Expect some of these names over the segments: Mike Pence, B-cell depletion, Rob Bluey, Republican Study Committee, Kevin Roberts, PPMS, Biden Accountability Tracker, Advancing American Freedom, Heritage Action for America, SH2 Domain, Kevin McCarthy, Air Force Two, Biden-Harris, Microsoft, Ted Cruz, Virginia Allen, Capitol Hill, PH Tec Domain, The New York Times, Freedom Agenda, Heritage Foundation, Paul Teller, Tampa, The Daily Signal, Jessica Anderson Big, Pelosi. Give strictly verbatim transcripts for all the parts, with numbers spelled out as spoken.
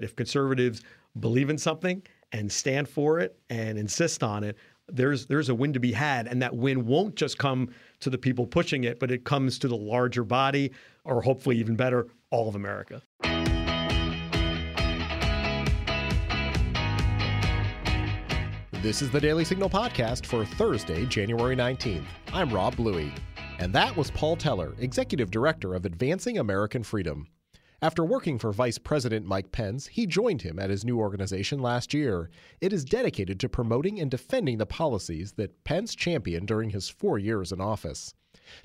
If conservatives believe in something and stand for it and insist on it, there's there's a win to be had. And that win won't just come to the people pushing it, but it comes to the larger body, or hopefully even better, all of America. This is the Daily Signal podcast for Thursday, January nineteenth. I'm Rob Bluey. And that was Paul Teller, Executive Director of Advancing American Freedom. After working for Vice President Mike Pence, he joined him at his new organization last year. It is dedicated to promoting and defending the policies that Pence championed during his four years in office.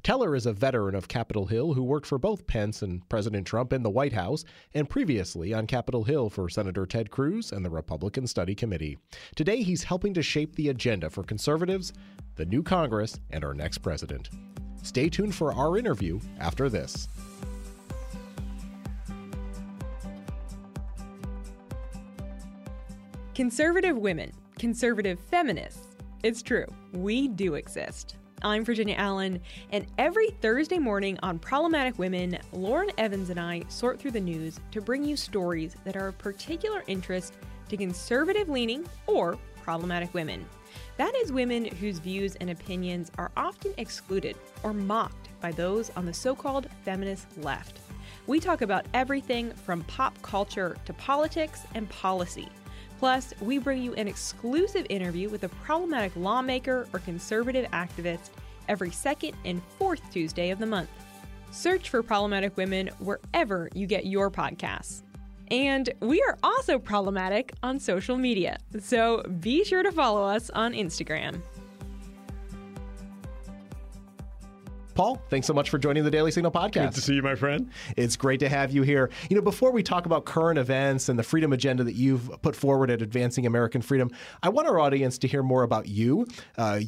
Teller is a veteran of Capitol Hill who worked for both Pence and President Trump in the White House, and previously on Capitol Hill for Senator Ted Cruz and the Republican Study Committee. Today, he's helping to shape the agenda for conservatives, the new Congress, and our next president. Stay tuned for our interview after this. Conservative women, conservative feminists. It's true, we do exist. I'm Virginia Allen, and every Thursday morning on Problematic Women, Lauren Evans and I sort through the news to bring you stories that are of particular interest to conservative-leaning or problematic women. That is, women whose views and opinions are often excluded or mocked by those on the so-called feminist left. We talk about everything from pop culture to politics and policy. Plus, we bring you an exclusive interview with a problematic lawmaker or conservative activist every second and fourth Tuesday of the month. Search for Problematic Women wherever you get your podcasts. And we are also problematic on social media, so be sure to follow us on Instagram. Paul, thanks so much for joining the Daily Signal podcast. Good to see you, my friend. It's great to have you here. You know, before we talk about current events and the freedom agenda that you've put forward at Advancing American Freedom, I want our audience to hear more about you. Uh,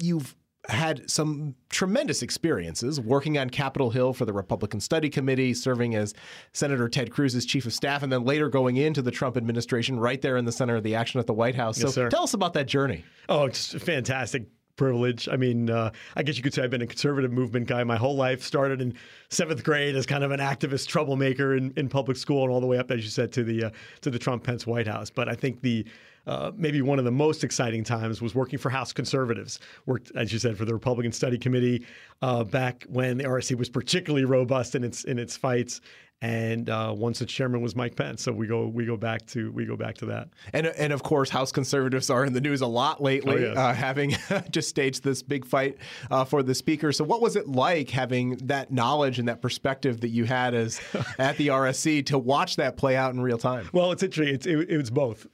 you've had some tremendous experiences working on Capitol Hill for the Republican Study Committee, serving as Senator Ted Cruz's chief of staff, and then later going into the Trump administration right there in the center of the action at the White House. So yes, sir. Tell us about that journey. Oh, it's fantastic. Privilege. I mean, uh, I guess you could say I've been a conservative movement guy my whole life. Started in seventh grade as kind of an activist troublemaker in, in public school, and all the way up, as you said, to the uh, to the Trump-Pence White House. But I think the Uh, maybe one of the most exciting times was working for House conservatives. Worked, as you said, for the Republican Study Committee uh, back when the R S C was particularly robust in its in its fights, and uh, once its chairman was Mike Pence. So we go we go back to we go back to that. And and of course, House conservatives are in the news a lot lately, oh, yes. uh, having just staged this big fight uh, for the speaker. So what was it like having that knowledge and that perspective that you had as at the R S C to watch that play out in real time? Well, it's interesting. It's, it, it was both.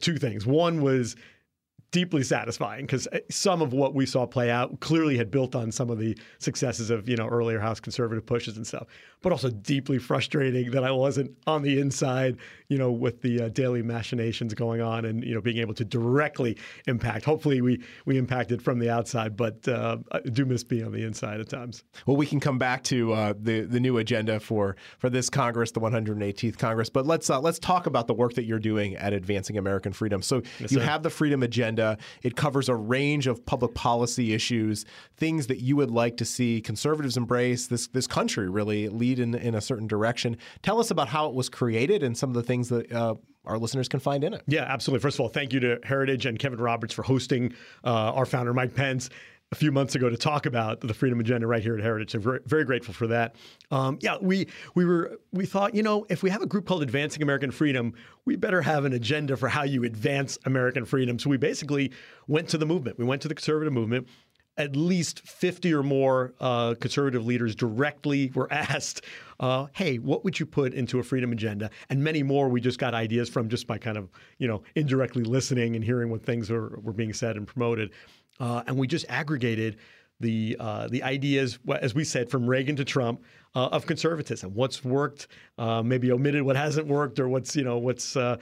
Two things. One was deeply satisfying because some of what we saw play out clearly had built on some of the successes of, you know, earlier House conservative pushes and stuff, but also deeply frustrating that I wasn't on the inside, you know, with the uh, daily machinations going on and, you know, being able to directly impact. Hopefully we we impacted from the outside, but uh, I do miss being on the inside at times. Well, we can come back to uh, the, the new agenda for, for this Congress, the one hundred eighteenth Congress, but let's uh, let's talk about the work that you're doing at Advancing American Freedom. So yes, you sir. have the Freedom Agenda. It covers a range of public policy issues, things that you would like to see conservatives embrace, this this country really lead in, in a certain direction. Tell us about how it was created and some of the things that uh, our listeners can find in it. Yeah, absolutely. First of all, thank you to Heritage and Kevin Roberts for hosting uh, our founder, Mike Pence, a few months ago to talk about the Freedom Agenda right here at Heritage. So very, very grateful for that. Um, yeah, we we were we thought, you know, if we have a group called Advancing American Freedom, we better have an agenda for how you advance American freedom. So we basically went to the movement. We went to the conservative movement. At least fifty or more uh, conservative leaders directly were asked, uh, hey, what would you put into a freedom agenda? And many more we just got ideas from just by kind of, you know, indirectly listening and hearing what things were, were being said and promoted. Uh, and we just aggregated the uh, the ideas, as we said, from Reagan to Trump uh, of conservatism. What's worked, uh, maybe omitted what hasn't worked, or what's you know what's uh,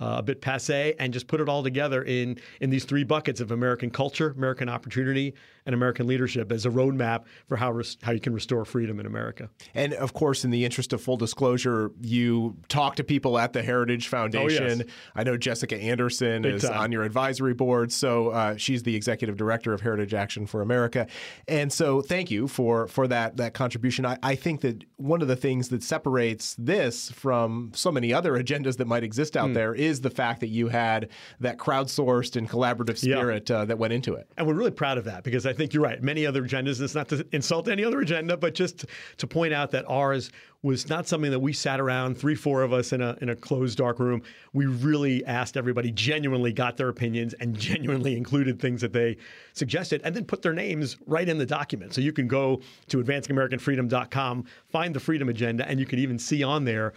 uh, a bit passé, and just put it all together in in these three buckets of American culture, American opportunity, and American leadership as a roadmap for how res- how you can restore freedom in America. And of course, in the interest of full disclosure, you talk to people at the Heritage Foundation. Oh, yes. I know Jessica Anderson Big is time. on your advisory board. So uh, she's the executive director of Heritage Action for America. And so thank you for for that, that contribution. I, I think that one of the things that separates this from so many other agendas that might exist out mm. there is the fact that you had that crowdsourced and collaborative spirit yeah. uh, that went into it. And we're really proud of that because I think you're right. Many other agendas, and it's not to insult any other agenda, but just to point out that ours was not something that we sat around, three, four of us in a in a closed dark room. We really asked everybody, genuinely got their opinions and genuinely included things that they suggested and then put their names right in the document. So you can go to advancing american freedom dot com, find the Freedom Agenda, and you can even see on there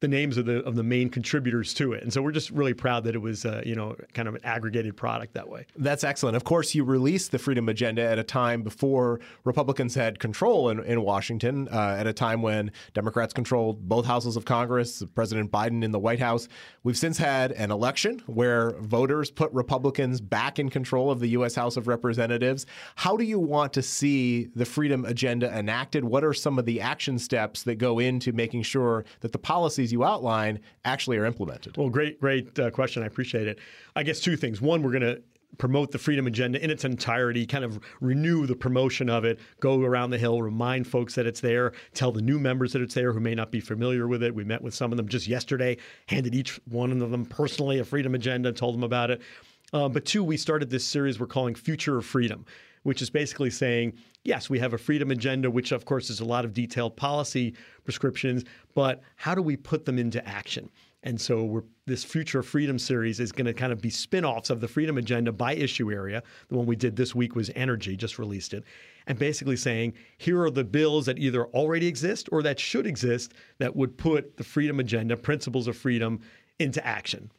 the names of the of the main contributors to it. And so we're just really proud that it was, uh, you know, kind of an aggregated product that way. That's excellent. Of course, you released the Freedom Agenda at a time before Republicans had control in, in Washington, uh, at a time when Democrats controlled both houses of Congress, President Biden in the White House. We've since had an election where voters put Republicans back in control of the U S House of Representatives. How do you want to see the Freedom Agenda enacted? What are some of the action steps that go into making sure that the policies you outline actually are implemented? Well, great, great uh, question. I appreciate it. I guess two things. One, we're going to promote the Freedom Agenda in its entirety, kind of renew the promotion of it, go around the Hill, remind folks that it's there, tell the new members that it's there who may not be familiar with it. We met with some of them just yesterday, handed each one of them personally a Freedom Agenda, told them about it. Uh, but two, we started this series we're calling Future of Freedom, which is basically saying, yes, we have a freedom agenda, which of course is a lot of detailed policy prescriptions, but how do we put them into action? And so we're, this Future of Freedom series is going to kind of be spin-offs of the Freedom Agenda by issue area. The one we did this week was energy, just released it, and basically saying, here are the bills that either already exist or that should exist that would put the Freedom Agenda, principles of freedom, into action.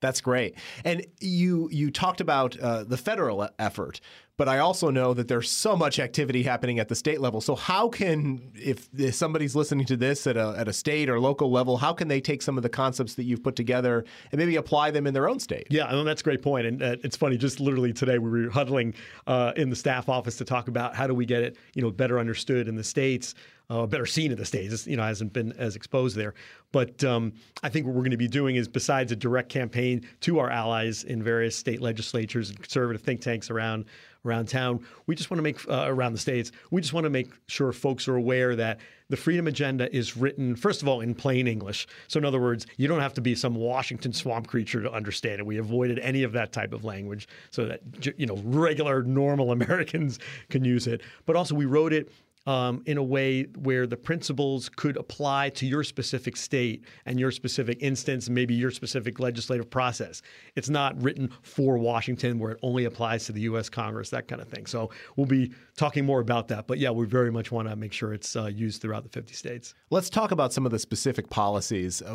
That's great. And you you talked about uh, the federal effort, but I also know that there's so much activity happening at the state level. So how can, if, if somebody's listening to this at a, at a state or local level, how can they take some of the concepts that you've put together and maybe apply them in their own state? Yeah, well, that's a great point. And uh, it's funny, just literally today we were huddling uh, in the staff office to talk about how do we get it, you know, better understood in the states. Uh, better seen in the States. It's, you know, hasn't been as exposed there. But um, I think what we're going to be doing is, besides a direct campaign to our allies in various state legislatures and conservative think tanks around around town, we just want to make uh, around the states, we just want to make sure folks are aware that the Freedom Agenda is written, first of all, in plain English. So in other words, you don't have to be some Washington swamp creature to understand it. We avoided any of that type of language so that, you know, regular, normal Americans can use it. But also we wrote it Um, in a way where the principles could apply to your specific state and your specific instance, maybe your specific legislative process. It's not written for Washington where it only applies to the U S Congress, that kind of thing. So we'll be talking more about that. But yeah, we very much want to make sure it's uh, used throughout the fifty states. Let's talk about some of the specific policies. Uh,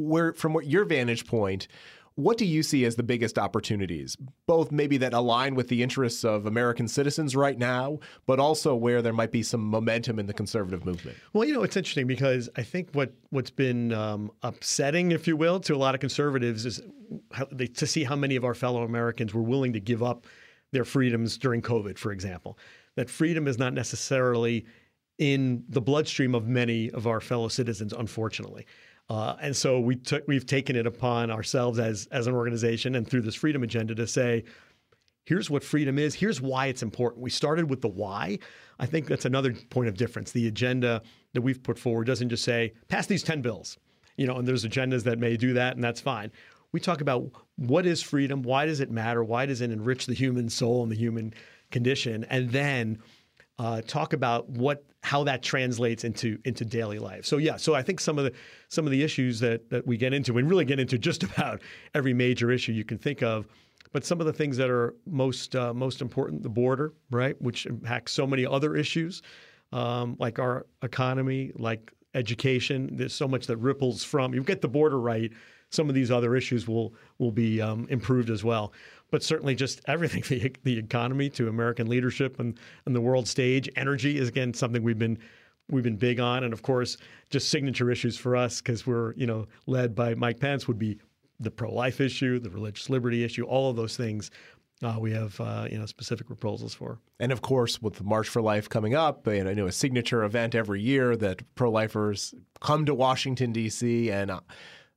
where, from what your vantage point, what do you see as the biggest opportunities, both maybe that align with the interests of American citizens right now, but also where there might be some momentum in the conservative movement? Well, you know, it's interesting because I think what, what's been um, upsetting, if you will, to a lot of conservatives is how they, to see how many of our fellow Americans were willing to give up their freedoms during COVID, for example. That freedom is not necessarily in the bloodstream of many of our fellow citizens, unfortunately. Uh, and so we took, we've taken it upon ourselves as, as an organization and through this Freedom Agenda to say, here's what freedom is. Here's why it's important. We started with the why. I think that's another point of difference. The agenda that we've put forward doesn't just say, pass these ten bills, you know, and there's agendas that may do that, and that's fine. We talk about what is freedom? Why does it matter? Why does it enrich the human soul and the human condition? And then Uh, talk about what how that translates into into daily life. So yeah, so I think some of the some of the issues that that we get into, and really get into just about every major issue you can think of, but some of the things that are most uh, most important, the border, right, which impacts so many other issues, um, like our economy, like education. There's so much that ripples from. You get the border right, some of these other issues will will be um, improved as well. But certainly just everything, the, the economy to American leadership and, and the world stage. Energy is, again, something we've been we've been big on. And, of course, just signature issues for us because we're, you know, led by Mike Pence would be the pro-life issue, the religious liberty issue, all of those things Uh, we have uh, you know specific proposals for. And of course, with the March for Life coming up, and you know, I know a signature event every year that pro-lifers come to Washington, D C, and uh,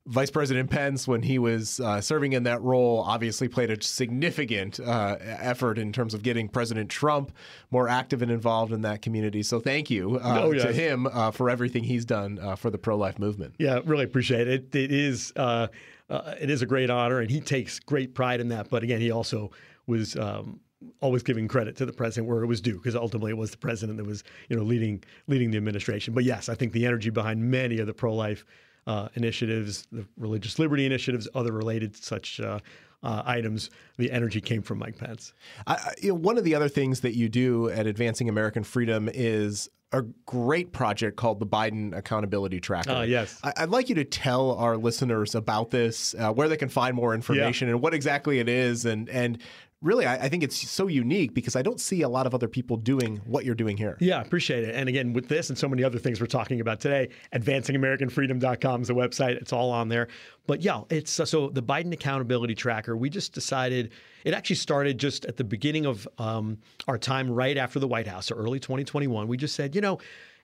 Vice President Pence, when he was uh, serving in that role, obviously played a significant uh, effort in terms of getting President Trump more active and involved in that community. So thank you uh, oh, yes. to him uh, for everything he's done uh, for the pro-life movement. Yeah, really appreciate it. It is uh, uh, it is a great honor, and he takes great pride in that. But again, he also was um, always giving credit to the president where it was due, because ultimately it was the president that was, you know, leading leading the administration. But yes, I think the energy behind many of the pro-life uh, initiatives, the religious liberty initiatives, other related such uh, uh, items, the energy came from Mike Pence. I, you know, one of the other things that you do at Advancing American Freedom is a great project called the Biden Accountability Tracker. Uh, yes. I, I'd like you to tell our listeners about this, uh, where they can find more information yeah. and what exactly it is, and and really, I, I think it's so unique because I don't see a lot of other people doing what you're doing here. Yeah, appreciate it. And again, with this and so many other things we're talking about today, advancing american freedom dot com is the website. It's all on there. But yeah, it's uh, so the Biden Accountability Tracker, we just decided, it actually started just at the beginning of um, our time right after the White House, so early twenty twenty-one. We just said, you know,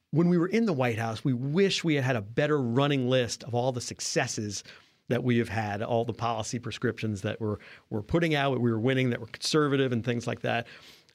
when we were in the White House, we wish we had had a better running list of all the successes that we have had, all the policy prescriptions that we're, we're putting out, that we were winning, that were conservative and things like that.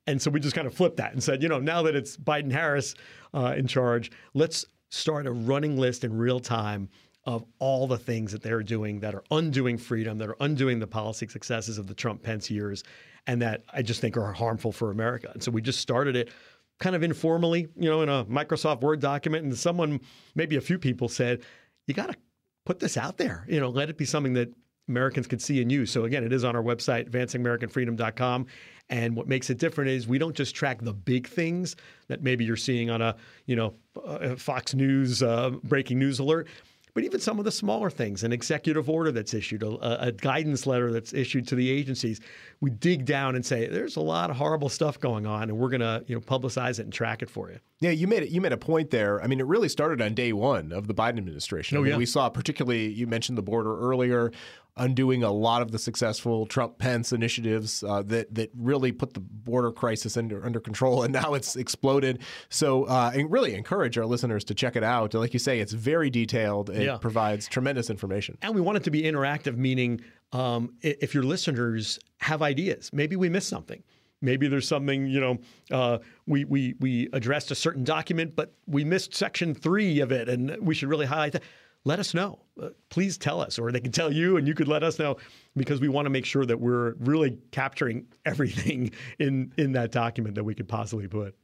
And so we just kind of flipped that and said, you know, now that it's Biden-Harris uh, in charge, let's start a running list in real time of all the things that they're doing that are undoing freedom, that are undoing the policy successes of the Trump-Pence years, and that I just think are harmful for America. And so we just started it kind of informally, you know, in a Microsoft Word document. And someone, maybe a few people said, you got to put this out there, you know, let it be something that Americans could see and use. So again, it is on our website, advancing american freedom dot com. And what makes it different is we don't just track the big things that maybe you're seeing on a, you know, a Fox News uh, breaking news alert, but even some of the smaller things, an executive order that's issued, a, a guidance letter that's issued to the agencies. We dig down and say, there's a lot of horrible stuff going on, and we're going to, you know, publicize it and track it for you. Yeah, you made it, you made a point there. I mean, it really started on day one of the Biden administration. Oh, I mean, yeah. We saw, particularly, you mentioned the border earlier, undoing a lot of the successful Trump-Pence initiatives uh, that that really put the border crisis under under control, and now it's exploded. So uh, I really encourage our listeners to check it out. Like you say, it's very detailed. It yeah. provides tremendous information. And we want it to be interactive, meaning um, if your listeners have ideas, maybe we missed something. Maybe there's something, you know, uh, we, we, we addressed a certain document, but we missed section three of it, and we should really highlight that. Let us know. Uh, please tell us, or they can tell you and you could let us know, because we want to make sure that we're really capturing everything in, in that document that we could possibly put.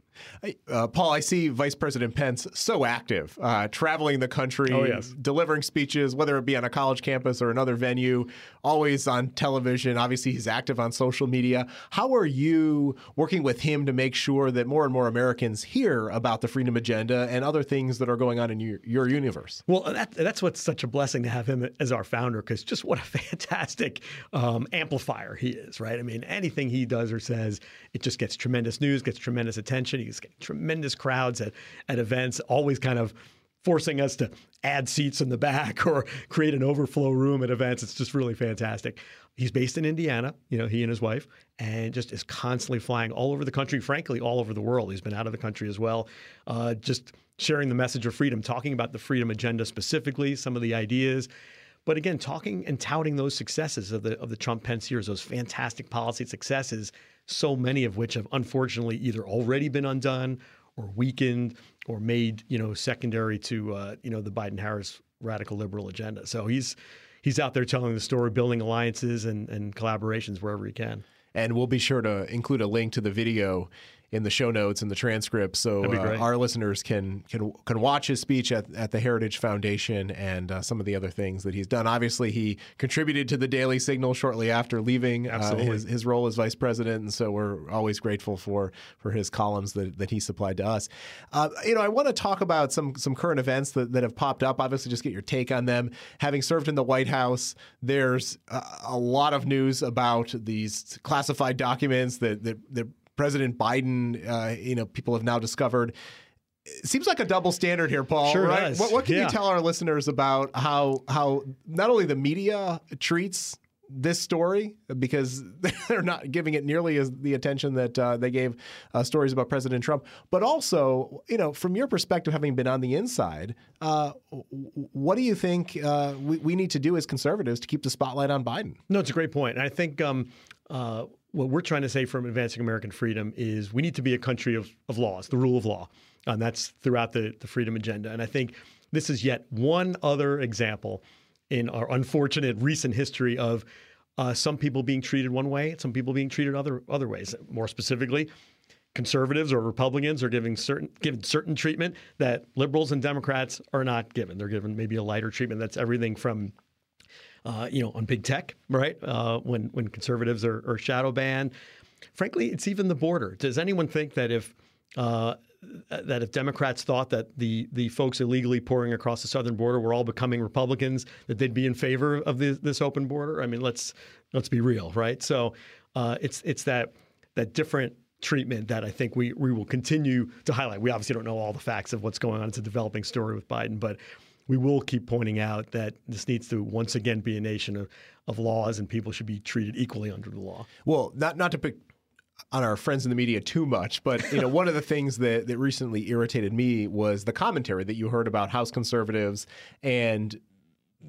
Uh, Paul, I see Vice President Pence so active, uh, traveling the country, oh, yes. delivering speeches, whether it be on a college campus or another venue, always on television. Obviously, he's active on social media. How are you working with him to make sure that more and more Americans hear about the Freedom Agenda and other things that are going on in your, your universe? Well, that, that's what's such a blessing to have him as our founder, because just what a fantastic um, amplifier he is, right? I mean, anything he does or says, it just gets tremendous news, gets tremendous attention. He He's getting tremendous crowds at, at events, always kind of forcing us to add seats in the back or create an overflow room at events. It's just really fantastic. He's based in Indiana, you know, he and his wife, and just is constantly flying all over the country, frankly, all over the world. He's been out of the country as well, uh, just sharing the message of freedom, talking about the Freedom Agenda specifically, some of the ideas. But again, talking and touting those successes of the of the Trump-Pence years, those fantastic policy successes, so many of which have unfortunately either already been undone or weakened or made, you know, secondary to, uh, you know, the Biden-Harris radical liberal agenda. So he's he's out there telling the story, building alliances and, and collaborations wherever he can. And we'll be sure to include a link to the video in the show notes and the transcript, so uh, our listeners can can can watch his speech at, at the Heritage Foundation and uh, some of the other things that he's done. Obviously, he contributed to the Daily Signal shortly after leaving uh, his, his role as vice president, and so we're always grateful for for his columns that, that he supplied to us. Uh, you know, I want to talk about some some current events that, that have popped up. Obviously, just get your take on them. Having served in the White House, there's a, a lot of news about these classified documents that that, that President Biden, uh, you know, people have now discovered. It seems like a double standard here, Paul. Sure right? does. What, what can yeah. you tell our listeners about how how not only the media treats this story because they're not giving it nearly as the attention that uh, they gave uh, stories about President Trump. But also, you know, from your perspective, having been on the inside, uh, what do you think uh, we, we need to do as conservatives to keep the spotlight on Biden? No, it's a great point. And I think um, uh, what we're trying to say from Advancing American Freedom is we need to be a country of, of laws, the rule of law. And that's throughout the, the Freedom Agenda. And I think this is yet one other example in our unfortunate recent history of uh, some people being treated one way, some people being treated other other ways. More specifically, conservatives or Republicans are giving certain given certain treatment that liberals and Democrats are not given. They're given maybe a lighter treatment. That's everything from, uh, you know, on big tech, right? Uh, when when conservatives are, are shadow banned. Frankly, it's even the border. Does anyone think that if uh, that if Democrats thought that the the folks illegally pouring across the southern border were all becoming Republicans, that they'd be in favor of this, this open border? I mean, let's let's be real, right? So uh, it's it's that that different treatment that I think we we will continue to highlight. We obviously don't know all the facts of what's going on. It's a developing story with Biden, but we will keep pointing out that this needs to once again be a nation of, of laws, and people should be treated equally under the law. Well, not not to pick on our friends in the media too much, but you know, one of the things that, that recently irritated me was the commentary that you heard about House conservatives and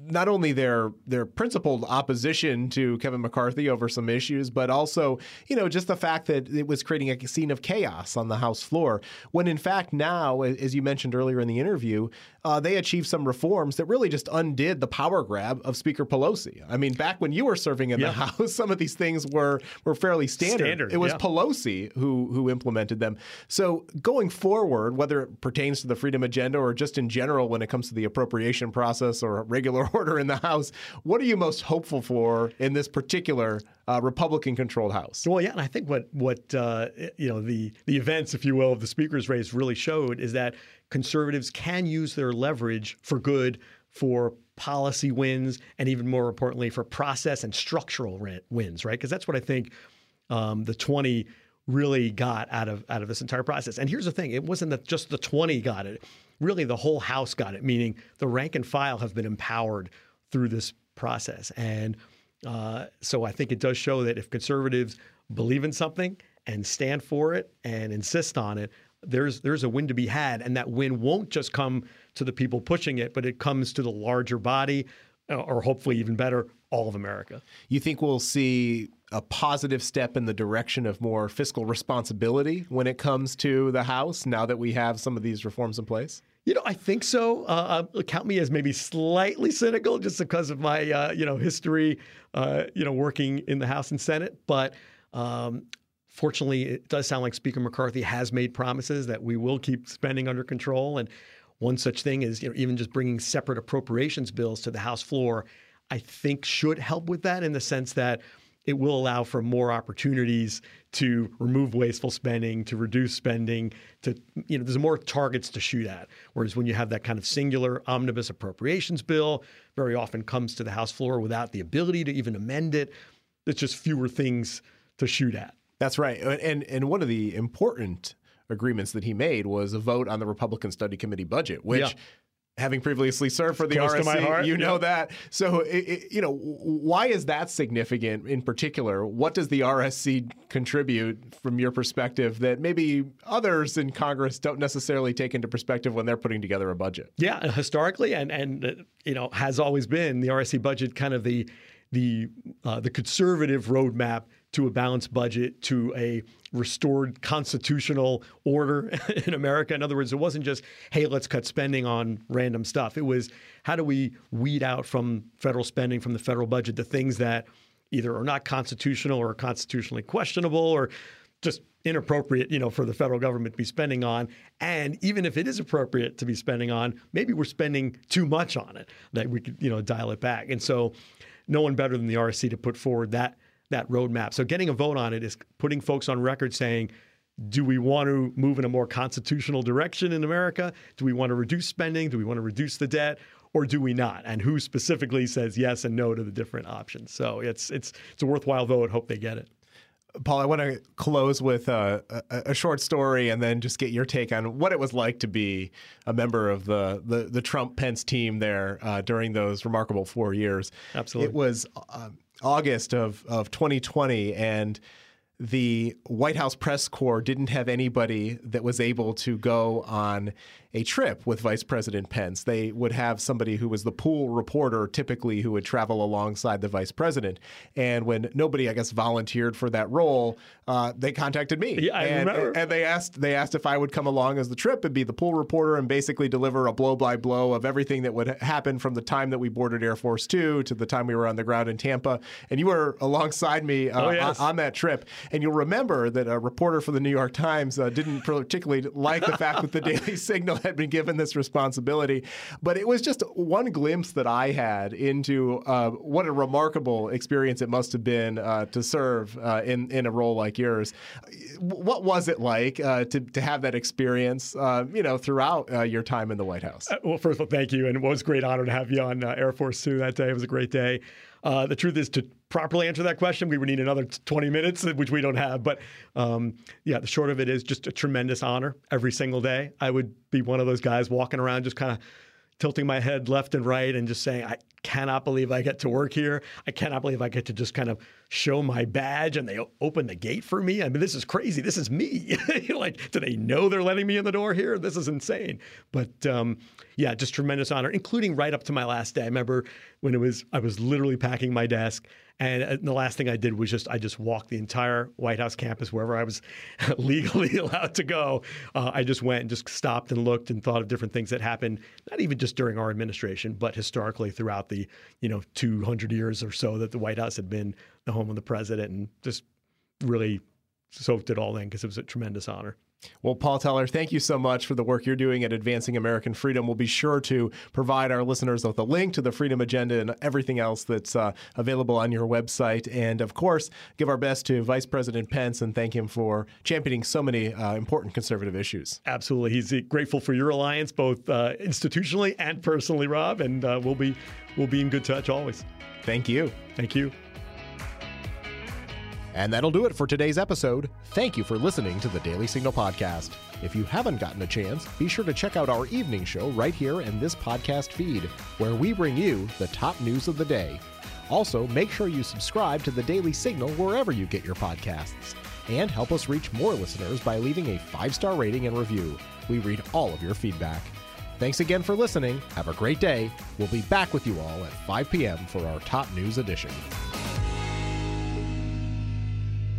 not only their their principled opposition to Kevin McCarthy over some issues, but also, you know, just the fact that it was creating a scene of chaos on the House floor, when in fact now, as you mentioned earlier in the interview, uh, they achieved some reforms that really just undid the power grab of Speaker Pelosi. I mean, back when you were serving in yeah. the House, some of these things were were fairly standard. standard it was yeah. Pelosi who who implemented them. So going forward, whether it pertains to the Freedom Agenda or just in general when it comes to the appropriation process or regular order in the House, what are you most hopeful for in this particular uh, Republican-controlled House? Well, yeah, and I think what what uh, you know the the events, if you will, of the speaker's race really showed is that conservatives can use their leverage for good, for policy wins, and even more importantly, for process and structural wins, right? Because that's what I think um, the twenty really got out of out of this entire process. And here's the thing: it wasn't that just the twenty got it. Really, the whole House got it, meaning the rank and file have been empowered through this process. And uh, so I think it does show that if conservatives believe in something and stand for it and insist on it, there's there's a win to be had. And that win won't just come to the people pushing it, but it comes to the larger body, or hopefully even better, all of America. You think we'll see a positive step in the direction of more fiscal responsibility when it comes to the House now that we have some of these reforms in place? You know, I think so. Uh, count me as maybe slightly cynical just because of my, uh, you know, history, uh, you know, working in the House and Senate. But um, fortunately, it does sound like Speaker McCarthy has made promises that we will keep spending under control. And one such thing is, you know, even just bringing separate appropriations bills to the House floor, I think should help with that in the sense that it will allow for more opportunities to remove wasteful spending, to reduce spending, to, you know, there's more targets to shoot at. Whereas when you have that kind of singular omnibus appropriations bill, very often comes to the House floor without the ability to even amend it. It's just fewer things to shoot at. That's right. And and one of the important agreements that he made was a vote on the Republican Study Committee budget, which yeah. having previously served for the R S C, you know yeah. that. So, it, it, you know, why is that significant in particular? What does the R S C contribute from your perspective that maybe others in Congress don't necessarily take into perspective when they're putting together a budget? Yeah, historically, and and uh, you know, has always been the R S C budget kind of the the uh, the conservative roadmap to a balanced budget, to a restored constitutional order in America. In other words, it wasn't just, hey, let's cut spending on random stuff. It was, how do we weed out from federal spending, from the federal budget, the things that either are not constitutional or are constitutionally questionable or just inappropriate, you know, for the federal government to be spending on. And even if it is appropriate to be spending on, maybe we're spending too much on it, that we could, you know, dial it back. And so no one better than the R S C to put forward that that roadmap. So getting a vote on it is putting folks on record saying, do we want to move in a more constitutional direction in America? Do we want to reduce spending? Do we want to reduce the debt? Or do we not? And who specifically says yes and no to the different options? So it's it's it's a worthwhile vote. Hope they get it. Paul, I want to close with a, a, a short story and then just get your take on what it was like to be a member of the the, the Trump-Pence team there uh, during those remarkable four years. Absolutely. It was... Um, August of, of twenty twenty, and the White House press corps didn't have anybody that was able to go on a trip with Vice President Pence. They would have somebody who was the pool reporter, typically, who would travel alongside the vice president. And when nobody, I guess, volunteered for that role, uh, they contacted me. Yeah, I and, remember. And they asked, they asked if I would come along as the trip and be the pool reporter and basically deliver a blow-by-blow of everything that would happen from the time that we boarded Air Force Two to the time we were on the ground in Tampa. And you were alongside me uh, oh, yes. on, on that trip. And you'll remember that a reporter for The New York Times uh, didn't particularly like the fact that The Daily Signal had been given this responsibility. But it was just one glimpse that I had into uh, what a remarkable experience it must have been uh, to serve uh, in, in a role like yours. What was it like uh, to, to have that experience uh, you know, throughout uh, your time in the White House? Uh, well, first of all, thank you. And it was a great honor to have you on uh, Air Force Two that day. It was a great day. Uh, the truth is, to properly answer that question, we would need another twenty minutes, which we don't have. But um, yeah, the short of it is just a tremendous honor every single day. I would be one of those guys walking around just kind of tilting my head left and right and just saying, I cannot believe I get to work here. I cannot believe I get to just kind of show my badge and they open the gate for me. I mean, this is crazy. This is me. Like, do they know they're letting me in the door here? This is insane. But um, yeah, just tremendous honor, including right up to my last day. I remember when it was, I was literally packing my desk. And the last thing I did was just I just walked the entire White House campus wherever I was legally allowed to go. Uh, I just went and just stopped and looked and thought of different things that happened, not even just during our administration, but historically throughout the, you know, two hundred years or so that the White House had been the home of the president, and just really soaked it all in because it was a tremendous honor. Well, Paul Teller, thank you so much for the work you're doing at Advancing American Freedom. We'll be sure to provide our listeners with a link to the Freedom Agenda and everything else that's uh, available on your website. And, of course, give our best to Vice President Pence and thank him for championing so many uh, important conservative issues. Absolutely. He's grateful for your alliance, both uh, institutionally and personally, Rob. And uh, we'll be we'll be in good touch always. Thank you. Thank you. And that'll do it for today's episode. Thank you for listening to the Daily Signal podcast. If you haven't gotten a chance, be sure to check out our evening show right here in this podcast feed, where we bring you the top news of the day. Also, make sure you subscribe to the Daily Signal wherever you get your podcasts. And help us reach more listeners by leaving a five-star rating and review. We read all of your feedback. Thanks again for listening. Have a great day. We'll be back with you all at five p.m. for our top news edition.